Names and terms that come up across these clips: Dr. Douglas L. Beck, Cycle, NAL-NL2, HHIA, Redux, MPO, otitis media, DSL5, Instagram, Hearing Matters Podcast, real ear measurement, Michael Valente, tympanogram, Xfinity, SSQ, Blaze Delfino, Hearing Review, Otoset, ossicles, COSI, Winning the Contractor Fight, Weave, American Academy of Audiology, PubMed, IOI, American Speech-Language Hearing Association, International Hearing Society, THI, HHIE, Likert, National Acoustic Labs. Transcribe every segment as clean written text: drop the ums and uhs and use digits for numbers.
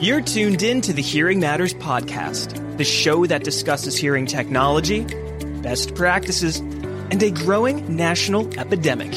You're tuned in to the Hearing Matters Podcast, the show that discusses hearing technology, best practices, and a growing national epidemic,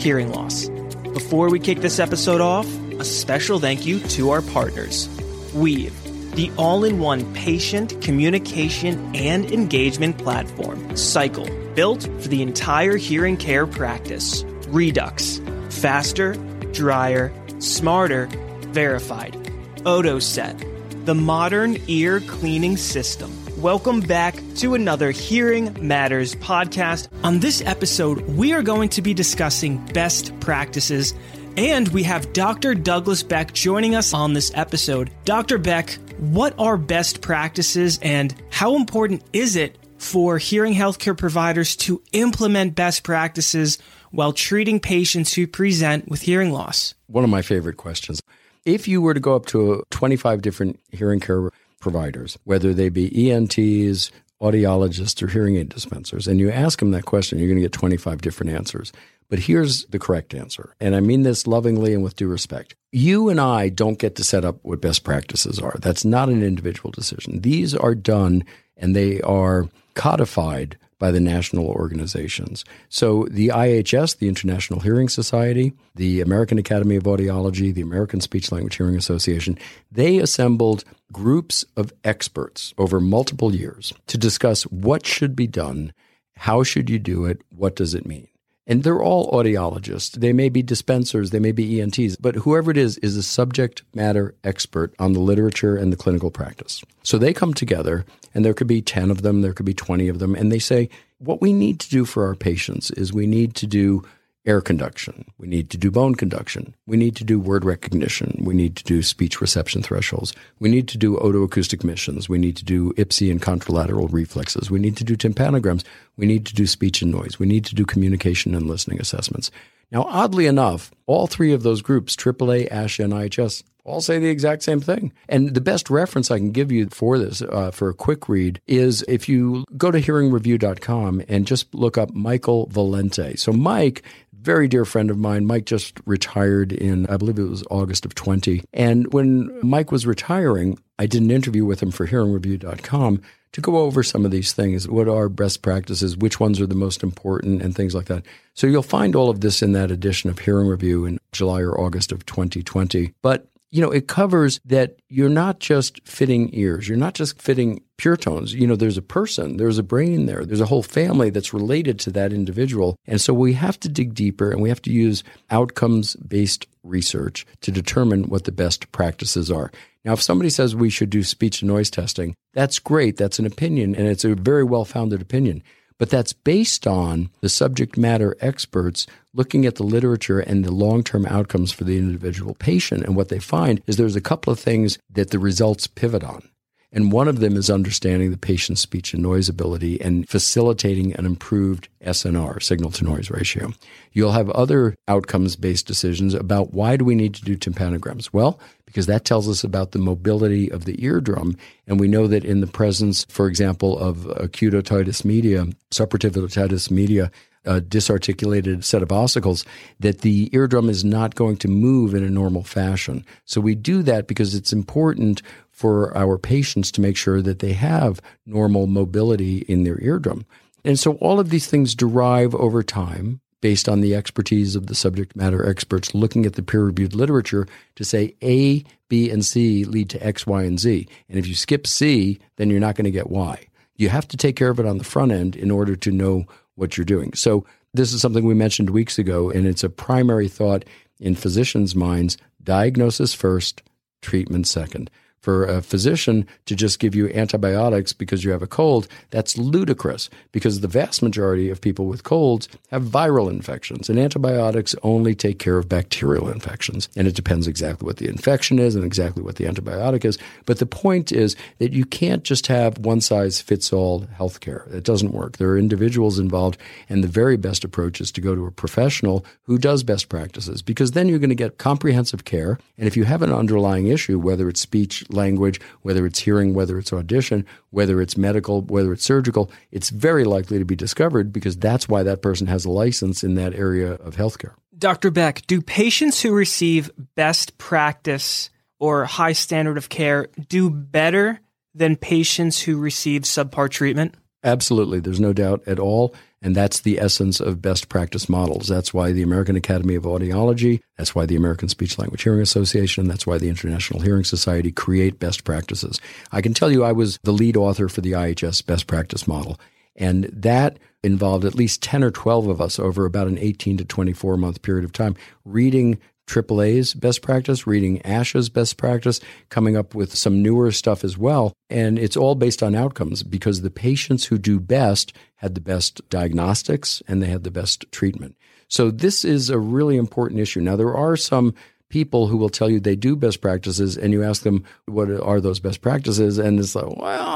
hearing loss. Before we kick this episode off, a special thank you to our partners, Weave, the all-in-one patient communication and engagement platform, Cycle, built for the entire hearing care practice, Redux, faster, drier, smarter, verified. Otoset, the modern ear cleaning system. Welcome back to another Hearing Matters podcast. On this episode, we are going to be discussing best practices, and we have Dr. Douglas Beck joining us on this episode. Dr. Beck, what are best practices and how important is it for hearing healthcare providers to implement best practices while treating patients who present with hearing loss? One of my favorite questions. If you were to go up to 25 different hearing care providers, whether they be ENTs, audiologists, or hearing aid dispensers, and you ask them that question, you're going to get 25 different answers. But here's the correct answer, and I mean this lovingly and with due respect. You and I don't get to set up what best practices are. That's not an individual decision. These are done, and they are codified by the national organizations. So the IHS, the International Hearing Society, the American Academy of Audiology, the American Speech-Language Hearing Association, they assembled groups of experts over multiple years to discuss what should be done, how should you do it, what does it mean. And they're all audiologists. They may be dispensers, they may be ENTs, but whoever it is a subject matter expert on the literature and the clinical practice. So they come together, and there could be 10 of them, there could be 20 of them, and they say, what we need to do for our patients is we need to do air conduction, we need to do bone conduction, we need to do word recognition, we need to do speech reception thresholds, we need to do otoacoustic missions, we need to do ipsi and contralateral reflexes, we need to do tympanograms, we need to do speech and noise, we need to do communication and listening assessments. Now, oddly enough, all three of those groups, AAA, ASHA, and IHS, all say the exact same thing. And the best reference I can give you for this, for a quick read, is if you go to hearingreview.com and just look up Michael Valente. So Mike, very dear friend of mine, Mike just retired in, I believe it was August of 20. And when Mike was retiring, I did an interview with him for hearingreview.com to go over some of these things, what are best practices, which ones are the most important, and things like that. So you'll find all of this in that edition of Hearing Review in July or August of 2020. But you know, it covers that you're not just fitting ears. You're not just fitting pure tones. You know, there's a person, there's a brain there, there's a whole family that's related to that individual. And so we have to dig deeper and we have to use outcomes-based research to determine what the best practices are. Now, if somebody says we should do speech and noise testing, that's great. That's an opinion, and it's a very well-founded opinion. But that's based on the subject matter experts looking at the literature and the long-term outcomes for the individual patient. And what they find is there's a couple of things that the results pivot on. And one of them is understanding the patient's speech and noise ability and facilitating an improved SNR, signal-to-noise ratio. You'll have other outcomes-based decisions about why do we need to do tympanograms? Well, because that tells us about the mobility of the eardrum. And we know that in the presence, for example, of acute otitis media, suppurative otitis media, a disarticulated set of ossicles, that the eardrum is not going to move in a normal fashion. So we do that because it's important for our patients to make sure that they have normal mobility in their eardrum. And so all of these things derive over time based on the expertise of the subject matter experts looking at the peer-reviewed literature to say A, B, and C lead to X, Y, and Z. And if you skip C, then you're not going to get Y. You have to take care of it on the front end in order to know what you're doing. So this is something we mentioned weeks ago, and it's a primary thought in physicians' minds, diagnosis first, treatment second. For a physician to just give you antibiotics because you have a cold, that's ludicrous because the vast majority of people with colds have viral infections, and antibiotics only take care of bacterial infections. And it depends exactly what the infection is and exactly what the antibiotic is. But the point is that you can't just have one-size-fits-all healthcare. It doesn't work. There are individuals involved, and the very best approach is to go to a professional who does best practices because then you're going to get comprehensive care. And if you have an underlying issue, whether it's speech, language, whether it's hearing, whether it's audition, whether it's medical, whether it's surgical, it's very likely to be discovered because that's why that person has a license in that area of healthcare. Dr. Beck, do patients who receive best practice or high standard of care do better than patients who receive subpar treatment? Absolutely. There's no doubt at all. And that's the essence of best practice models. That's why the American Academy of Audiology, that's why the American Speech-Language Hearing Association, that's why the International Hearing Society create best practices. I can tell you I was the lead author for the IHS best practice model. And that involved at least 10 or 12 of us over about an 18 to 24-month period of time reading AAA's best practice, reading ASHA's best practice, coming up with some newer stuff as well. And it's all based on outcomes because the patients who do best had the best diagnostics and they had the best treatment. So this is a really important issue. Now, there are some people who will tell you they do best practices and you ask them, what are those best practices? And it's like, well,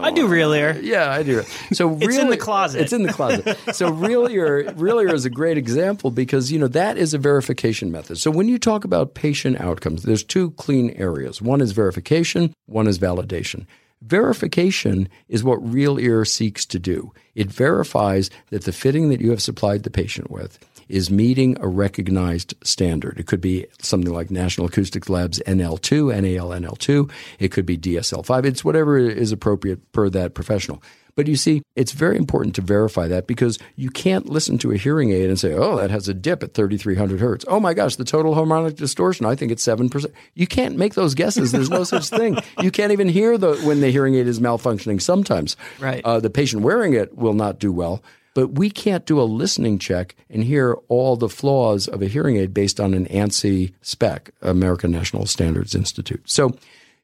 I do real ear. Yeah, I do. So it's in the closet. It's in the closet. So real ear is a great example because, you know, that is a verification method. So when you talk about patient outcomes, there's two clean areas. One is verification. One is validation. Verification is what real ear seeks to do. It verifies that the fitting that you have supplied the patient with is meeting a recognized standard. It could be something like National Acoustic Labs NL2, NAL-NL2. It could be DSL5. It's whatever is appropriate per that professional. But you see, it's very important to verify that because you can't listen to a hearing aid and say, oh, that has a dip at 3,300 hertz. Oh, my gosh, the total harmonic distortion, I think it's 7%. You can't make those guesses. There's no such thing. You can't even hear when the hearing aid is malfunctioning sometimes. Right. The patient wearing it will not do well. But we can't do a listening check and hear all the flaws of a hearing aid based on an ANSI spec, American National Standards Institute. So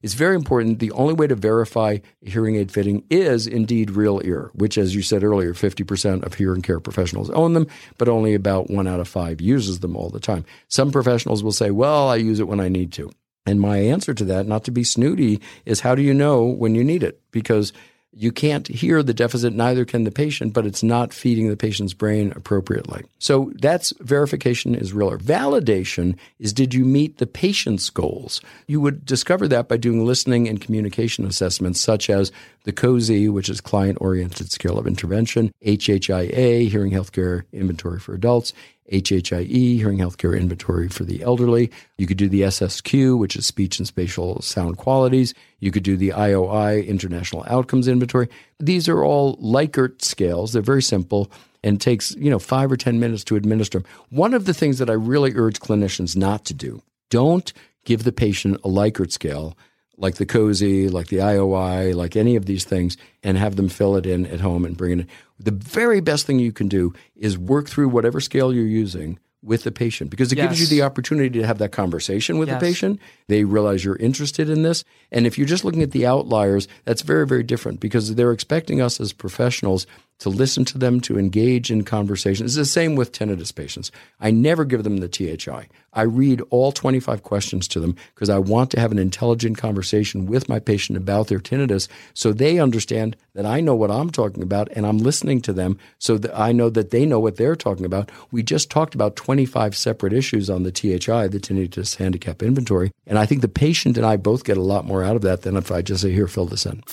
it's very important. The only way to verify hearing aid fitting is indeed real ear, which, as you said earlier, 50% of hearing care professionals own them, but only about 1 out of 5 uses them all the time. Some professionals will say, well, I use it when I need to. And my answer to that, not to be snooty, is how do you know when you need it? Because you can't hear the deficit, neither can the patient, but it's not feeding the patient's brain appropriately. So that's verification is real. Validation is did you meet the patient's goals? You would discover that by doing listening and communication assessments such as the COSI, which is Client-Oriented Scale of Intervention, HHIA, Hearing Healthcare Inventory for Adults, HHIE, Hearing Healthcare Inventory for the Elderly. You could do the SSQ, which is Speech and Spatial Sound Qualities. You could do the IOI, International Outcomes Inventory. These are all Likert scales. They're very simple and takes, 5 or 10 minutes to administer them. One of the things that I really urge clinicians not to do, don't give the patient a Likert scale like the COSI, like the IOI, like any of these things, and have them fill it in at home and bring it in. The very best thing you can do is work through whatever scale you're using with the patient because it gives you the opportunity to have that conversation with the patient. They realize you're interested in this. And if you're just looking at the outliers, that's very, very different because they're expecting us as professionals to listen to them, to engage in conversation. It's the same with tinnitus patients. I never give them the THI. I read all 25 questions to them because I want to have an intelligent conversation with my patient about their tinnitus so they understand that I know what I'm talking about and I'm listening to them so that I know that they know what they're talking about. We just talked about 25 separate issues on the THI, the Tinnitus Handicap Inventory, and I think the patient and I both get a lot more out of that than if I just say, here, fill this in.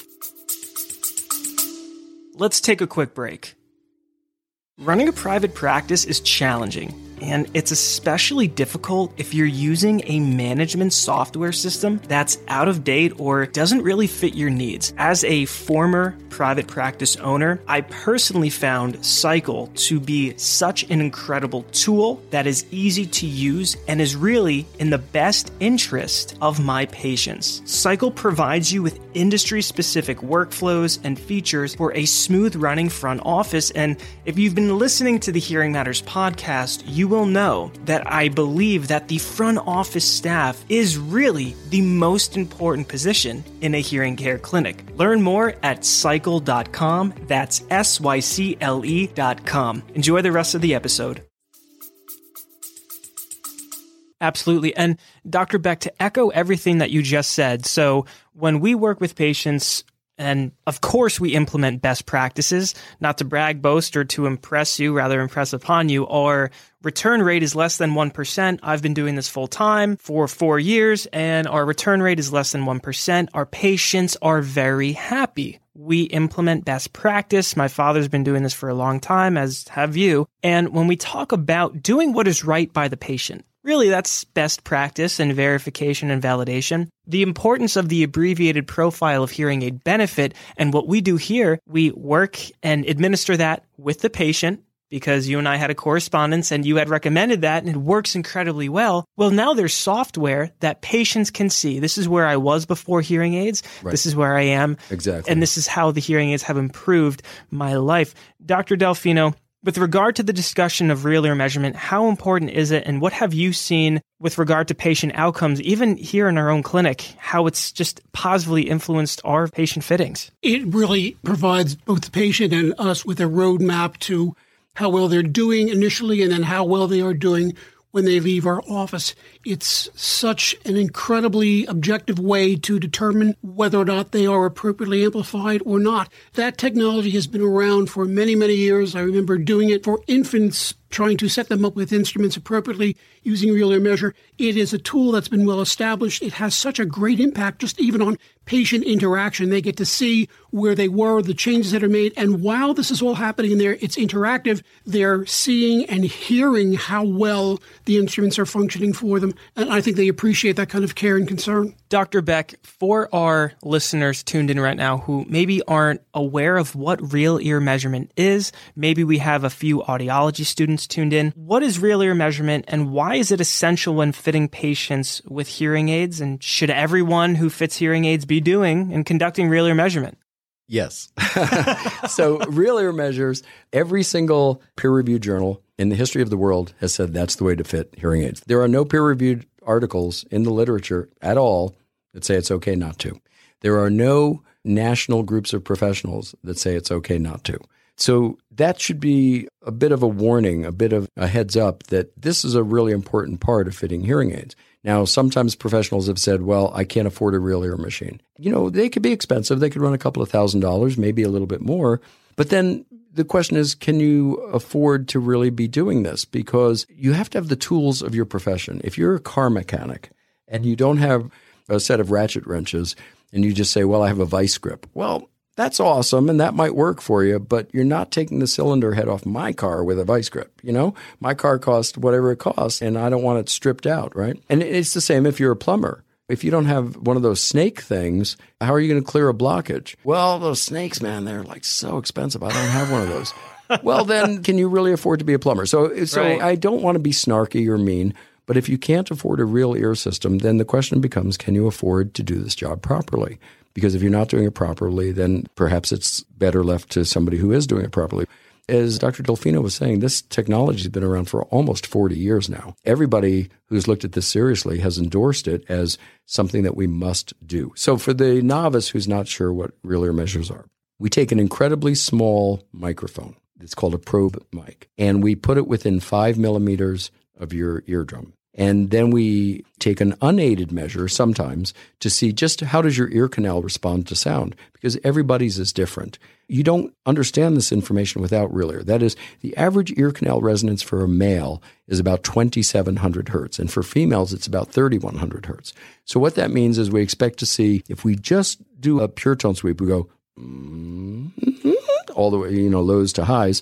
Let's take a quick break. Running a private practice is challenging, and it's especially difficult if you're using a management software system that's out of date or doesn't really fit your needs. As a former private practice owner, I personally found Cycle to be such an incredible tool that is easy to use and is really in the best interest of my patients. Cycle provides you with industry-specific workflows and features for a smooth-running front office, and if you've been listening to the Hearing Matters podcast, you will know that I believe that the front office staff is really the most important position in a hearing care clinic. Learn more at cycle.com. That's SYCLE.com. Enjoy the rest of the episode. Absolutely. And Dr. Beck, to echo everything that you just said, so when we work with patients, and of course, we implement best practices, not to brag, boast, or to impress you, rather impress upon you. Our return rate is less than 1%. I've been doing this full time for 4 years, and our return rate is less than 1%. Our patients are very happy. We implement best practice. My father's been doing this for a long time, as have you. And when we talk about doing what is right by the patient, Really, that's best practice and verification and validation. The importance of the abbreviated profile of hearing aid benefit, and what we do here, we work and administer that with the patient, because you and I had a correspondence and you had recommended that and it works incredibly well. Well, now there's software that patients can see. This is where I was before hearing aids. Right. This is where I am. Exactly. And this is how the hearing aids have improved my life. Dr. Delfino, with regard to the discussion of real ear measurement, how important is it, and what have you seen with regard to patient outcomes, even here in our own clinic, how it's just positively influenced our patient fittings? It really provides both the patient and us with a roadmap to how well they're doing initially and then how well they are doing when they leave our office. It's such an incredibly objective way to determine whether or not they are appropriately amplified or not. That technology has been around for many, many years. I remember doing it for infants, trying to set them up with instruments appropriately using real ear measure. It is a tool that's been well established. It has such a great impact just even on patient interaction. They get to see where they were, the changes that are made. And while this is all happening in there, it's interactive. They're seeing and hearing how well the instruments are functioning for them. And I think they appreciate that kind of care and concern. Dr. Beck, for our listeners tuned in right now who maybe aren't aware of what real ear measurement is, maybe we have a few audiology students tuned in. What is real ear measurement, and why is it essential when fitting patients with hearing aids? And should everyone who fits hearing aids be doing and conducting real ear measurement? Yes. So real ear measures, every single peer-reviewed journal in the history of the world has said that's the way to fit hearing aids. There are no peer-reviewed articles in the literature at all that say it's okay not to. There are no national groups of professionals that say it's okay not to. So that should be a bit of a warning, a bit of a heads up that this is a really important part of fitting hearing aids. Now, sometimes professionals have said, well, I can't afford a real ear machine. You know, they could be expensive. They could run a couple of $1,000s, maybe a little bit more. But then the question is, can you afford to really be doing this? Because you have to have the tools of your profession. If you're a car mechanic and you don't have a set of ratchet wrenches and you just say, well, I have a vice grip. Well, that's awesome, and that might work for you, but you're not taking the cylinder head off my car with a vice grip. You know, my car costs whatever it costs, and I don't want it stripped out, right? And it's the same if you're a plumber. If you don't have one of those snake things, how are you going to clear a blockage? Well, those snakes, man, they're like so expensive. I don't have one of those. Well, then can you really afford to be a plumber? So right. I don't want to be snarky or mean, but if you can't afford a real ear system, then the question becomes, can you afford to do this job properly? Because if you're not doing it properly, then perhaps it's better left to somebody who is doing it properly. As Dr. Delfino was saying, this technology has been around for almost 40 years now. Everybody who's looked at this seriously has endorsed it as something that we must do. So for the novice who's not sure what real ear measures are, we take an incredibly small microphone. It's called a probe mic. And we put it within 5 millimeters of your eardrum. And then we take an unaided measure sometimes to see just how does your ear canal respond to sound, because everybody's is different. You don't understand this information without real ear. That is, the average ear canal resonance for a male is about 2,700 hertz, and for females it's about 3,100 hertz. So what that means is we expect to see, if we just do a pure tone sweep, we go all the way, you know, lows to highs.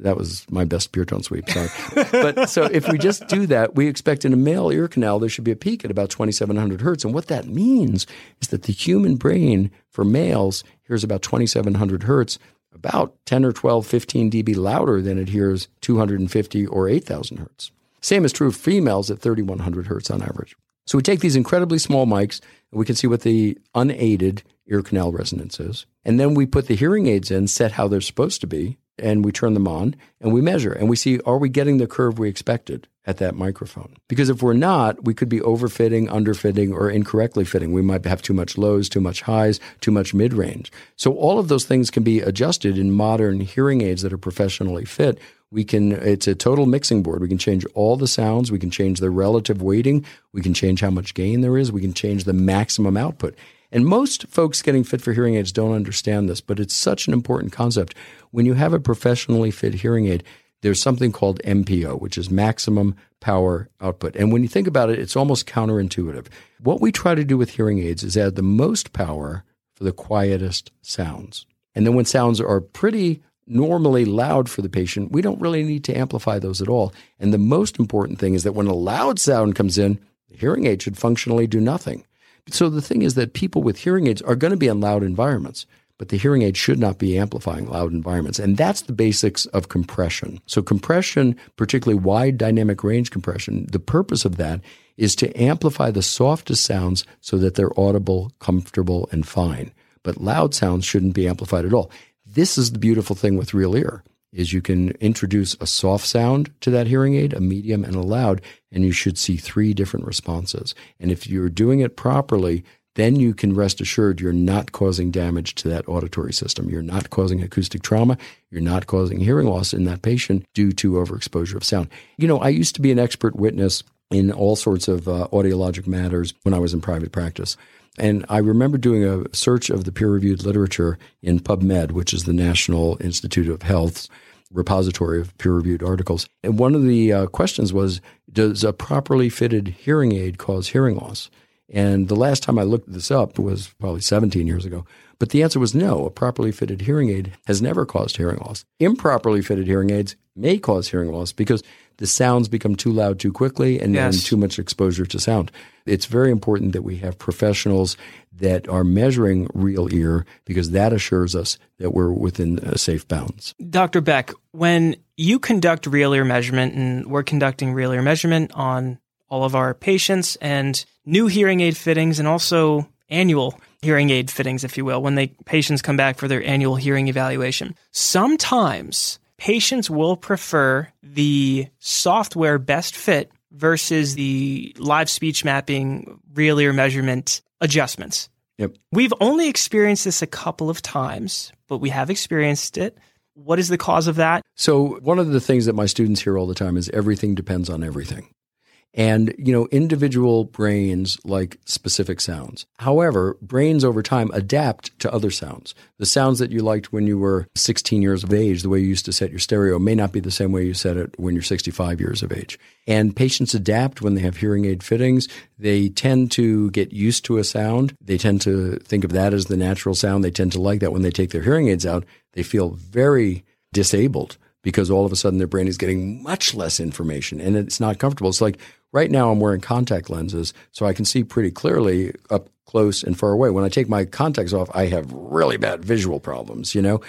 That was my best pure tone sweep, sorry. But so if we just do that, we expect in a male ear canal there should be a peak at about 2,700 hertz. And what that means is that the human brain for males hears about 2,700 hertz, about 10 or 12, 15 dB louder than it hears 250 or 8,000 hertz. Same is true of females at 3,100 hertz on average. So we take these incredibly small mics, and we can see what the unaided ear canal resonance is. And then we put the hearing aids in, set how they're supposed to be, and we turn them on, and we measure, and we see, are we getting the curve we expected at that microphone? Because if we're not, we could be overfitting, underfitting, or incorrectly fitting. We might have too much lows, too much highs, too much mid-range. So all of those things can be adjusted in modern hearing aids that are professionally fit. It's a total mixing board. We can change all the sounds. We can change their relative weighting. We can change how much gain there is. We can change the maximum output. And most folks getting fit for hearing aids don't understand this, but it's such an important concept. When you have a professionally fit hearing aid, there's something called MPO, which is maximum power output. And when you think about it, it's almost counterintuitive. What we try to do with hearing aids is add the most power for the quietest sounds. And then when sounds are pretty normally loud for the patient, we don't really need to amplify those at all. And the most important thing is that when a loud sound comes in, the hearing aid should functionally do nothing. So the thing is that people with hearing aids are going to be in loud environments, but the hearing aid should not be amplifying loud environments. And that's the basics of compression. So compression, particularly wide dynamic range compression, the purpose of that is to amplify the softest sounds so that they're audible, comfortable, and fine. But loud sounds shouldn't be amplified at all. This is the beautiful thing with real ear, is you can introduce a soft sound to that hearing aid, a medium, and a loud, and you should see three different responses. And if you're doing it properly, then you can rest assured you're not causing damage to that auditory system. You're not causing acoustic trauma. You're not causing hearing loss in that patient due to overexposure of sound. You know, I used to be an expert witness in all sorts of audiologic matters when I was in private practice. And I remember doing a search of the peer-reviewed literature in PubMed, which is the National Institute of Health's repository of peer-reviewed articles. And one of the questions was, does a properly fitted hearing aid cause hearing loss? And the last time I looked this up was probably 17 years ago. But the answer was no. A properly fitted hearing aid has never caused hearing loss. Improperly fitted hearing aids may cause hearing loss because the sounds become too loud too quickly and then too much exposure to sound. It's very important that we have professionals that are measuring real ear because that assures us that we're within safe bounds. Dr. Beck, when you conduct real ear measurement, and we're conducting real ear measurement on all of our patients and new hearing aid fittings and also annual hearing aid fittings, if you will, when the patients come back for their annual hearing evaluation, sometimes patients will prefer the software best fit versus the live speech mapping, real ear measurement adjustments. Yep. We've only experienced this a couple of times, but we have experienced it. What is the cause of that? So one of the things that my students hear all the time is everything depends on everything. And, you know, individual brains like specific sounds. However, brains over time adapt to other sounds. The sounds that you liked when you were 16 years of age, the way you used to set your stereo, may not be the same way you set it when you're 65 years of age. And patients adapt when they have hearing aid fittings. They tend to get used to a sound. They tend to think of that as the natural sound. They tend to like that. When they take their hearing aids out, they feel very disabled because all of a sudden their brain is getting much less information and it's not comfortable. It's like, right now I'm wearing contact lenses, so I can see pretty clearly up close and far away. When I take my contacts off, I have really bad visual problems, you know?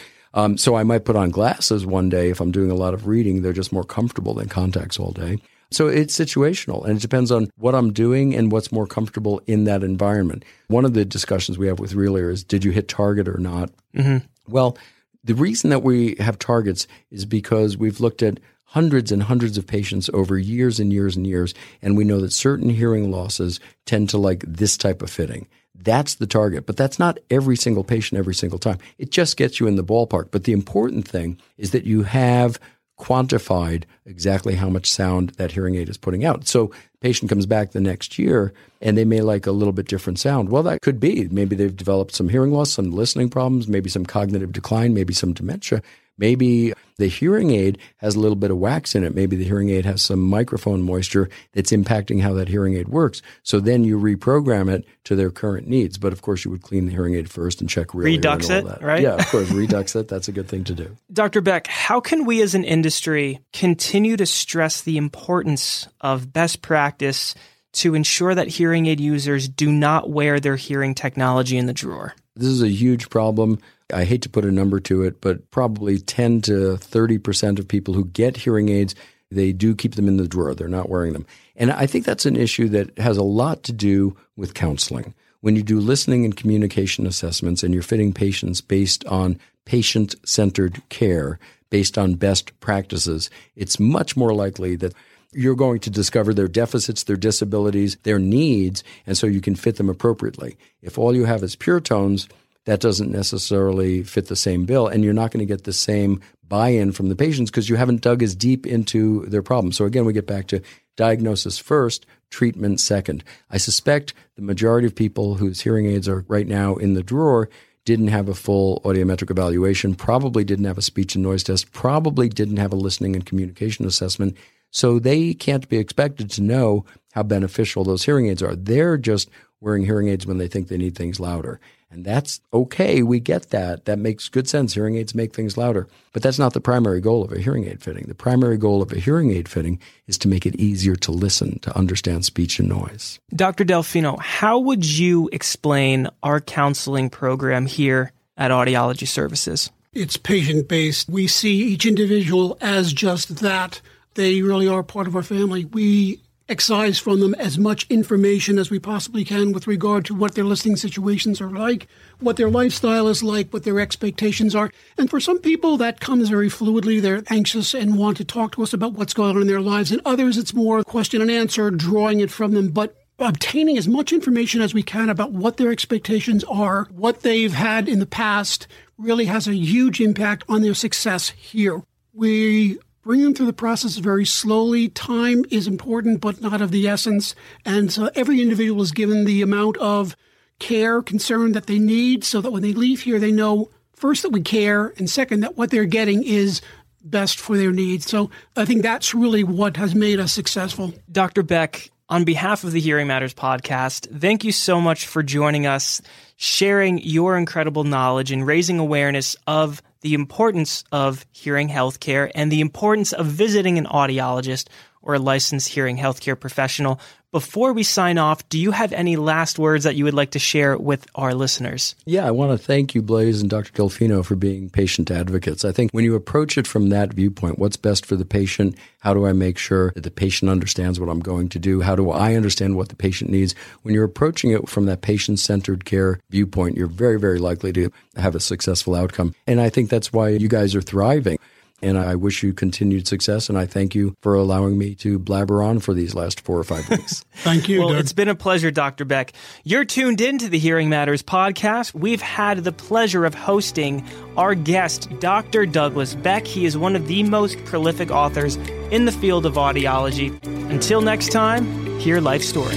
So I might put on glasses one day if I'm doing a lot of reading. They're just more comfortable than contacts all day. So it's situational, and it depends on what I'm doing and what's more comfortable in that environment. One of the discussions we have with real ear is, did you hit target or not? Mm-hmm. Well, the reason that we have targets is because we've looked at hundreds and hundreds of patients over years and years and years, and we know that certain hearing losses tend to like this type of fitting. That's the target, but that's not every single patient every single time. It just gets you in the ballpark. But the important thing is that you have quantified exactly how much sound that hearing aid is putting out. So patient comes back the next year and they may like a little bit different sound. Well, that could be. Maybe they've developed some hearing loss, some listening problems, maybe some cognitive decline, maybe some dementia. Maybe the hearing aid has a little bit of wax in it. Maybe the hearing aid has some microphone moisture that's impacting how that hearing aid works. So then you reprogram it to their current needs. But of course, you would clean the hearing aid first and check really Redux and all that. Right? Yeah, of course, redux it. That's a good thing to do. Dr. Beck, how can we as an industry continue to stress the importance of best practice to ensure that hearing aid users do not wear their hearing technology in the drawer? This is a huge problem. I hate to put a number to it, but probably 10 to 30% of people who get hearing aids, they do keep them in the drawer. They're not wearing them. And I think that's an issue that has a lot to do with counseling. When you do listening and communication assessments and you're fitting patients based on patient-centered care, based on best practices, it's much more likely that you're going to discover their deficits, their disabilities, their needs, and so you can fit them appropriately. If all you have is pure tones, that doesn't necessarily fit the same bill, and you're not going to get the same buy-in from the patients because you haven't dug as deep into their problem. So again, we get back to diagnosis first, treatment second. I suspect the majority of people whose hearing aids are right now in the drawer didn't have a full audiometric evaluation, probably didn't have a speech and noise test, probably didn't have a listening and communication assessment. So they can't be expected to know how beneficial those hearing aids are. They're just wearing hearing aids when they think they need things louder. And that's okay. We get that. That makes good sense. Hearing aids make things louder. But that's not the primary goal of a hearing aid fitting. The primary goal of a hearing aid fitting is to make it easier to listen, to understand speech and noise. Dr. Delfino, how would you explain our counseling program here at Audiology Services? It's patient-based. We see each individual as just that. They really are part of our family. We excise from them as much information as we possibly can with regard to what their listening situations are like, what their lifestyle is like, what their expectations are. And for some people, that comes very fluidly. They're anxious and want to talk to us about what's going on in their lives. And others, it's more question and answer, drawing it from them, but obtaining as much information as we can about what their expectations are, what they've had in the past, really has a huge impact on their success here. We bring them through the process very slowly. Time is important, but not of the essence. And so every individual is given the amount of care, concern that they need so that when they leave here, they know, first, that we care, and second, that what they're getting is best for their needs. So I think that's really what has made us successful. Dr. Beck, on behalf of the Hearing Matters podcast, thank you so much for joining us, sharing your incredible knowledge and raising awareness of the importance of hearing healthcare and the importance of visiting an audiologist or a licensed hearing healthcare professional. Before we sign off, do you have any last words that you would like to share with our listeners? Yeah, I want to thank you, Blaze and Dr. Delfino, for being patient advocates. I think when you approach it from that viewpoint, what's best for the patient? How do I make sure that the patient understands what I'm going to do? How do I understand what the patient needs? When you're approaching it from that patient-centered care viewpoint, you're very, very likely to have a successful outcome. And I think that's why you guys are thriving. And I wish you continued success, and I thank you for allowing me to blabber on for these last 4 or 5 weeks. Thank you. Well, Doug, it's been a pleasure, Dr. Beck. You're tuned into the Hearing Matters podcast. We've had the pleasure of hosting our guest, Dr. Douglas Beck. He is one of the most prolific authors in the field of audiology. Until next time, hear Life Story.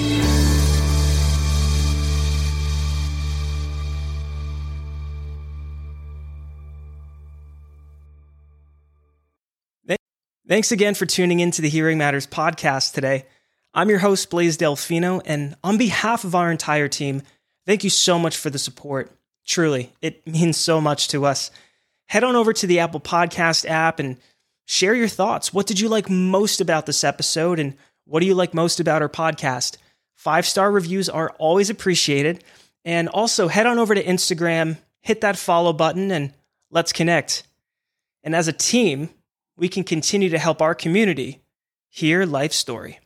Thanks again for tuning in to the Hearing Matters podcast today. I'm your host, Blaze Delfino, and on behalf of our entire team, thank you so much for the support. Truly, it means so much to us. Head on over to the Apple Podcast app and share your thoughts. What did you like most about this episode, and what do you like most about our podcast? 5-star reviews are always appreciated. And also, head on over to Instagram, hit that follow button, and let's connect. And as a team, we can continue to help our community hear Life Story.